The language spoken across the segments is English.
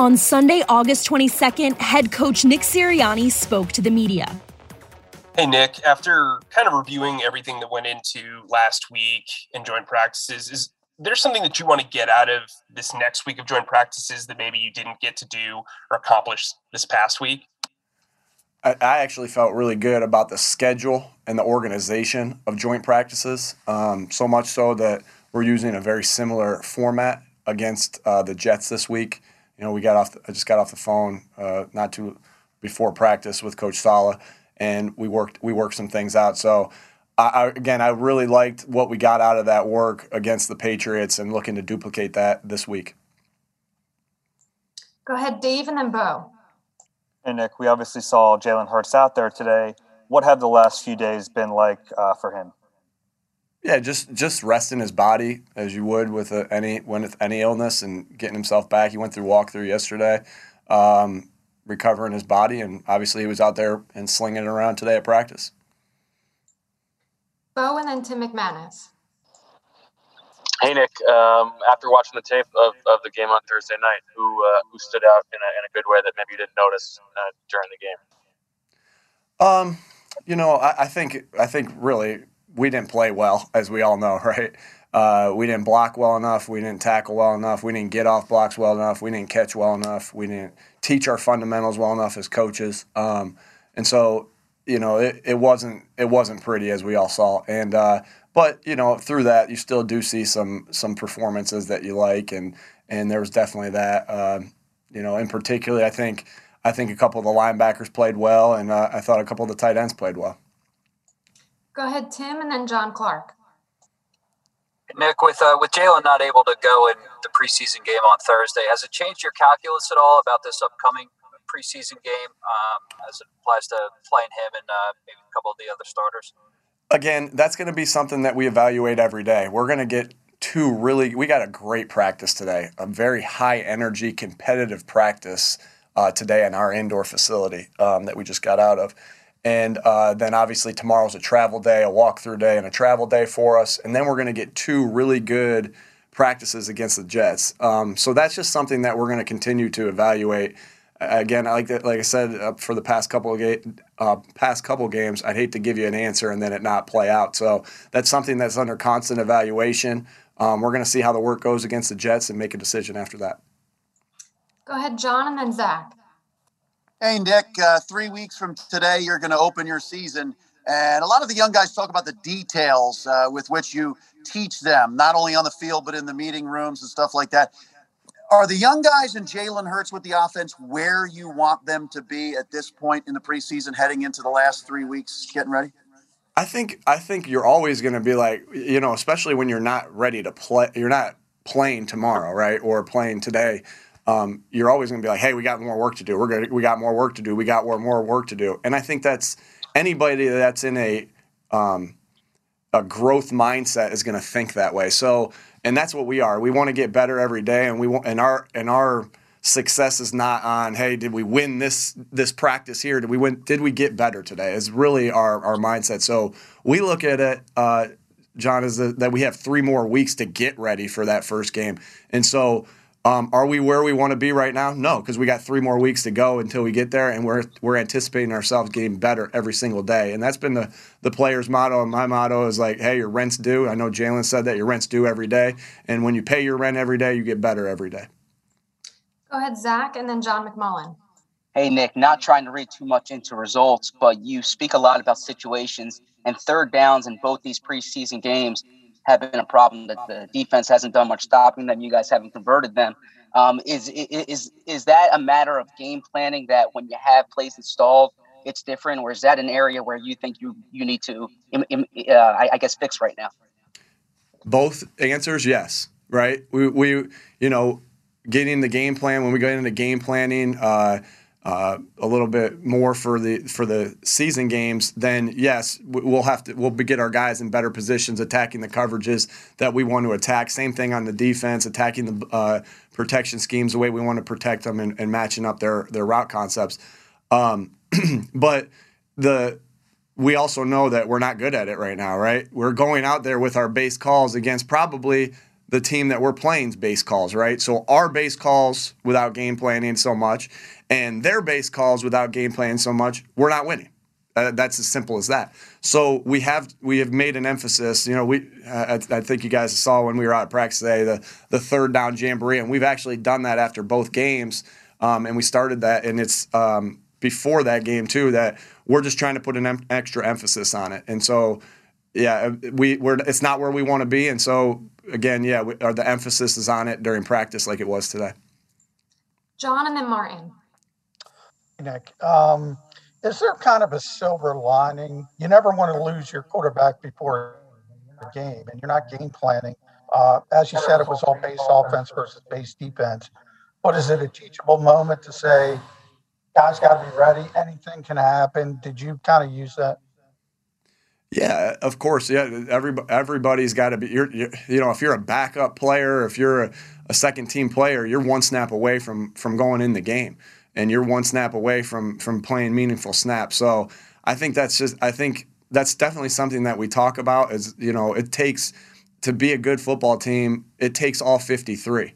On Sunday, August 22nd, head coach Nick Sirianni spoke to the media. Hey, Nick, after kind of reviewing everything that went into last week and joint practices, is there something that you want to get out of this next week of joint practices that maybe you didn't get to do or accomplish this past week? I actually felt really good about the schedule and the organization of joint practices, so much so that we're using a very similar format against the Jets this week. You know, I just got off the phone not too before practice with Coach Sala, and we worked some things out. So, I really liked what we got out of that work against the Patriots, and looking to duplicate that this week. Go ahead, Dave, and then Bo. Hey, Nick, we obviously saw Jalen Hurts out there today. What have the last few days been like for him? Yeah, just resting his body as you would with any illness, and getting himself back. He went through walkthrough yesterday, recovering his body, and obviously he was out there and slinging it around today at practice. Bowen and Tim McManus. Hey, Nick, after watching the tape of the game on Thursday night, who stood out in a good way that maybe you didn't notice during the game? I think really we didn't play well, as we all know, right? We didn't block well enough. We didn't tackle well enough. We didn't get off blocks well enough. We didn't catch well enough. We didn't teach our fundamentals well enough as coaches. And so, you know, it wasn't pretty, as we all saw. And but, you know, through that, you still do see some performances that you like, and there was definitely that. You know, in particular, I think a couple of the linebackers played well, and I thought a couple of the tight ends played well. Go ahead, Tim, and then John Clark. Nick, with Jalen not able to go in the preseason game on Thursday, has it changed your calculus at all about this upcoming preseason game as it applies to playing him and maybe a couple of the other starters? Again, that's going to be something that we evaluate every day. We're going to get we got a great practice today, a very high-energy, competitive practice today in our indoor facility that we just got out of. And then obviously tomorrow's a travel day, a walkthrough day, and a travel day for us. And then we're going to get two really good practices against the Jets. So that's just something that we're going to continue to evaluate. Again, like I said, for the past couple games, I'd hate to give you an answer and then it not play out. So that's something that's under constant evaluation. We're going to see how the work goes against the Jets and make a decision after that. Go ahead, John, and then Zach. Hey, Nick, 3 weeks from today, you're going to open your season. And a lot of the young guys talk about the details with which you teach them, not only on the field but in the meeting rooms and stuff like that. Are the young guys and Jalen Hurts with the offense where you want them to be at this point in the preseason, heading into the last 3 weeks, getting ready? I think you're always going to be like, you know, especially when you're not ready to play, you're not playing tomorrow, right, or playing today. You're always going to be like, hey, we got more work to do. We got more work to do. We got more work to do. And I think that's anybody that's in a growth mindset is going to think that way. So. And that's what we are. We want to get better every day, and our success is not on, hey, did we win this practice here? Did we get better today? Is really our mindset. So we look at it, John, is that we have 3 more weeks to get ready for that first game. And so are we where we want to be right now? No, because we got 3 more weeks to go until we get there, and we're anticipating ourselves getting better every single day. And that's been the players' motto, and my motto is like, hey, your rent's due. I know Jalen said that your rent's due every day, and when you pay your rent every day, you get better every day. Go ahead, Zach, and then John McMullen. Hey, Nick, not trying to read too much into results, but you speak a lot about situations, and third downs in both these preseason games have been a problem that the defense hasn't done much stopping them. You guys haven't converted them. Is that a matter of game planning that when you have plays installed, it's different, or is that an area where you think you need to, fix right now? Both answers, yes, right? We you know, getting the game plan, when we go into game planning, a little bit more for the season games, then yes, we'll get our guys in better positions attacking the coverages that we want to attack. Same thing on the defense, attacking the protection schemes the way we want to protect them, and matching up their route concepts. But we also know that we're not good at it right now, right? We're going out there with our base calls against probably the team that we're playing's base calls, right? So our base calls without game planning so much and their base calls without game planning so much, we're not winning. That's as simple as that. So we have made an emphasis. You know, I think you guys saw when we were out at practice today the third down jamboree, and we've actually done that after both games, and we started that, and it's before that game too. That we're just trying to put an extra emphasis on it, and so yeah, it's not where we want to be, and so again, yeah, the emphasis is on it during practice, like it was today. John and then Martin. Nick. Is there kind of a silver lining? You never want to lose your quarterback before a game, and you're not game planning. As you said, it was all base offense versus base defense. But is it a teachable moment to say, guys got to be ready, anything can happen? Did you kind of use that? Yeah, of course. Yeah, everybody's got to be. If you're a backup player, if you're a second team player, you're one snap away from going in the game. And you're one snap away from playing meaningful snaps. So I think that's definitely something that we talk about is, you know, it takes to be a good football team, it takes all 53.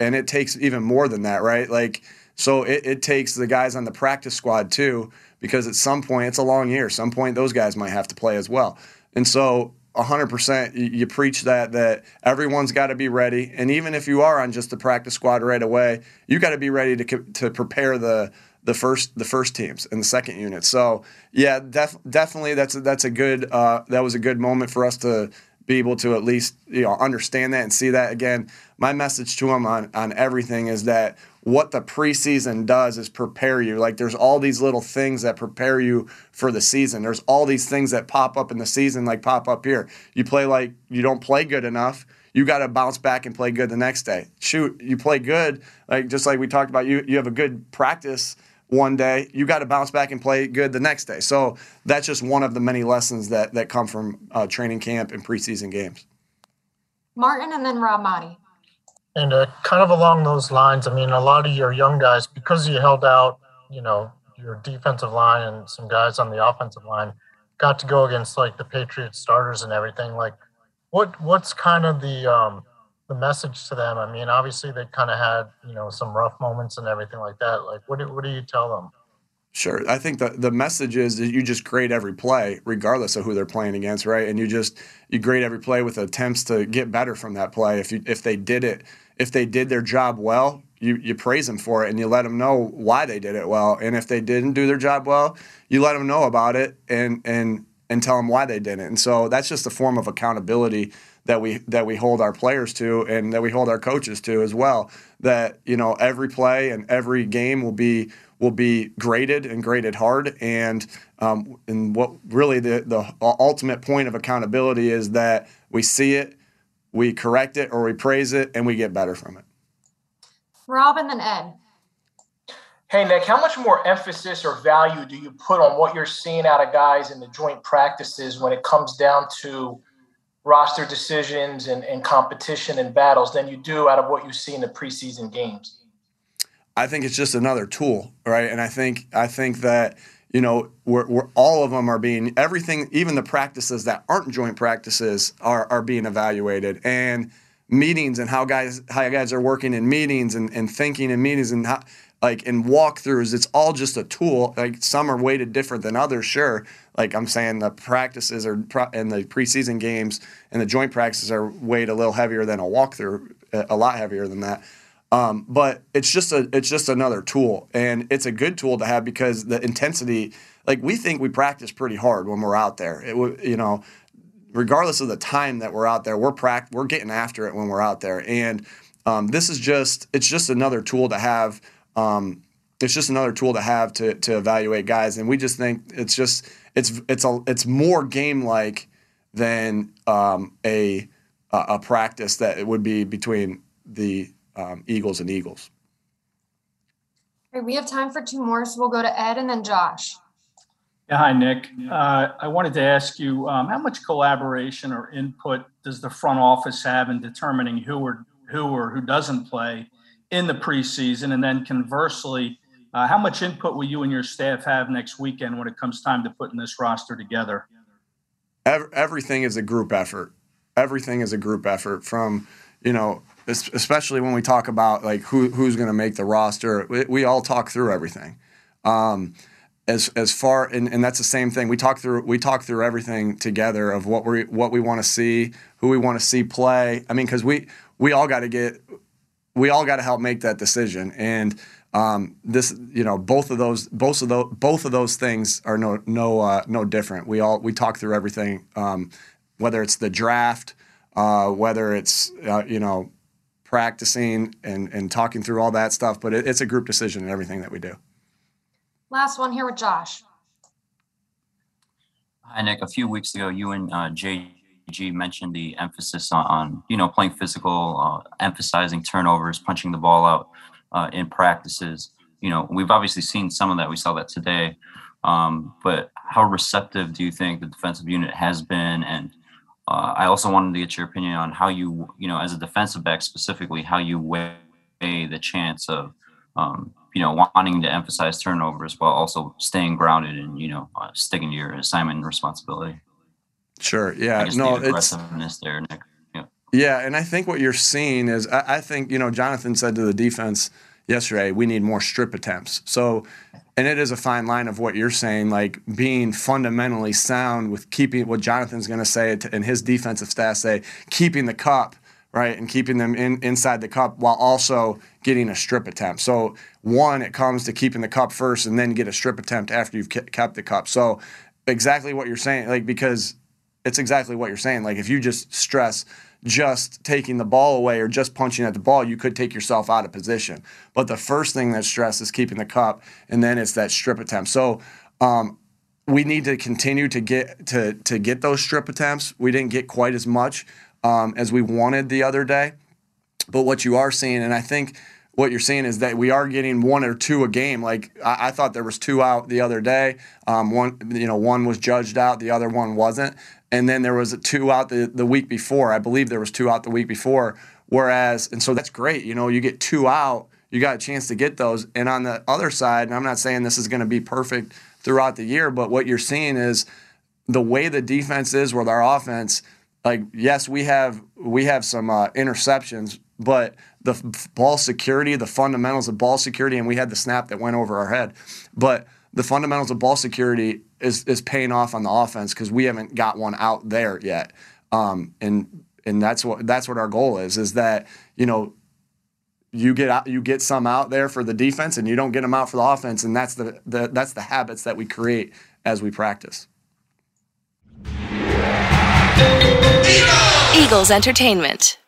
And it takes even more than that, right? Like, so it takes the guys on the practice squad too, because at some point, it's a long year. Some point those guys might have to play as well. And so 100%, you preach that everyone's got to be ready, and even if you are on just the practice squad right away, you got to be ready to prepare the first teams and the second unit. So yeah, definitely that was a good moment for us to be able to at least understand that and see that. Again, my message to them on everything is that what the preseason does is prepare you. Like, there's all these little things that prepare you for the season. There's all these things that pop up in the season, like pop up here. You play like you don't play good enough. You got to bounce back and play good the next day. Shoot, you play good, like just like we talked about. You have a good practice one day. You got to bounce back and play good the next day. So that's just one of the many lessons that come from training camp and preseason games. Martin and then Rob Motty. And kind of along those lines, I mean, a lot of your young guys, because you held out, you know, your defensive line and some guys on the offensive line, got to go against like the Patriots starters and everything. Like, what's kind of the message to them? I mean, obviously they kind of had, you know, some rough moments and everything like that. Like, what do you tell them? Sure. I think the message is that you just grade every play regardless of who they're playing against, right? And you grade every play with attempts to get better from that play. If they did their job well, you praise them for it and you let them know why they did it well. And if they didn't do their job well, you let them know about it and tell them why they didn't. And so that's just a form of accountability that we hold our players to and that we hold our coaches to as well. That, you know, every play and every game will be graded and graded hard. And what really the ultimate point of accountability is that we see it, we correct it, or we praise it, and we get better from it. Rob and then Ed. Hey, Nick, how much more emphasis or value do you put on what you're seeing out of guys in the joint practices when it comes down to roster decisions and competition and battles than you do out of what you see in the preseason games? I think it's just another tool, right? And I think that, you know, we're all of them are being, everything, even the practices that aren't joint practices are being evaluated, and meetings and how guys are working in meetings and thinking in meetings and how, like, in walkthroughs. It's all just a tool. Like, some are weighted different than others, sure. Like I'm saying, the practices and the preseason games and the joint practices are weighed a little heavier than a walkthrough, a lot heavier than that. But it's just another tool, and it's a good tool to have because the intensity, like, we think we practice pretty hard when we're out there. Regardless of the time that we're out there, we're getting after it when we're out there. And it's just another tool to have. It's just another tool to have to evaluate guys. And we just think it's more game like than a practice that it would be between the Eagles and Eagles. All right, we have time for two more, so we'll go to Ed and then Josh. Yeah, hi, Nick. I wanted to ask you, how much collaboration or input does the front office have in determining who doesn't play in the preseason? And then conversely, how much input will you and your staff have next weekend when it comes time to putting this roster together? Everything is a group effort. From you know, especially when we talk about like who's going to make the roster, we all talk through everything. As far and that's the same thing. We talk through everything together of what we want to see, who we want to see play. I mean, because we all got to help make that decision. And both of those things are no different. We talk through everything, whether it's the draft, whether it's practicing and talking through all that stuff. But it's a group decision in everything that we do. Last one here with Josh. Hi, Nick. A few weeks ago, you and JJ G mentioned the emphasis on playing physical, emphasizing turnovers, punching the ball out in practices. You know, we've obviously seen some of that. We saw that today. But how receptive do you think the defensive unit has been? And I also wanted to get your opinion on how you as a defensive back specifically, how you weigh the chance of wanting to emphasize turnovers while also staying grounded and, sticking to your assignment and responsibility. Sure. Yeah. No, the aggressiveness it's there, Nick. Yeah. Yeah. And I think what you're seeing is, I think, Jonathan said to the defense yesterday, we need more strip attempts. So, and it is a fine line of what you're saying, like being fundamentally sound with keeping what Jonathan's going to say and his defensive staff say, keeping the cup. Right, and keeping them inside the cup while also getting a strip attempt. So one, it comes to keeping the cup first and then get a strip attempt after you've kept the cup. So exactly what you're saying, like, because it's exactly what you're saying. Like if you just stress just taking the ball away or just punching at the ball, you could take yourself out of position. But the first thing that's stressed is keeping the cup, and then it's that strip attempt. So we need to continue to get those strip attempts. We didn't get quite as much as we wanted the other day. But what you are seeing, and I think what you're seeing is that we are getting one or two a game. Like I thought there was two out the other day. One was judged out, the other one wasn't. And then there was two out the week before. I believe there was two out the week before. Whereas, and so that's great. You get two out, you got a chance to get those. And on the other side, and I'm not saying this is going to be perfect throughout the year, but what you're seeing is the way the defense is with our offense. Like, yes, we have some interceptions, but the ball security, the fundamentals of ball security, and we had the snap that went over our head. But the fundamentals of ball security is paying off on the offense because we haven't got one out there yet. And that's what our goal is that, you get some out there for the defense and you don't get them out for the offense, and that's the habits that we create as we practice. Eagles Entertainment.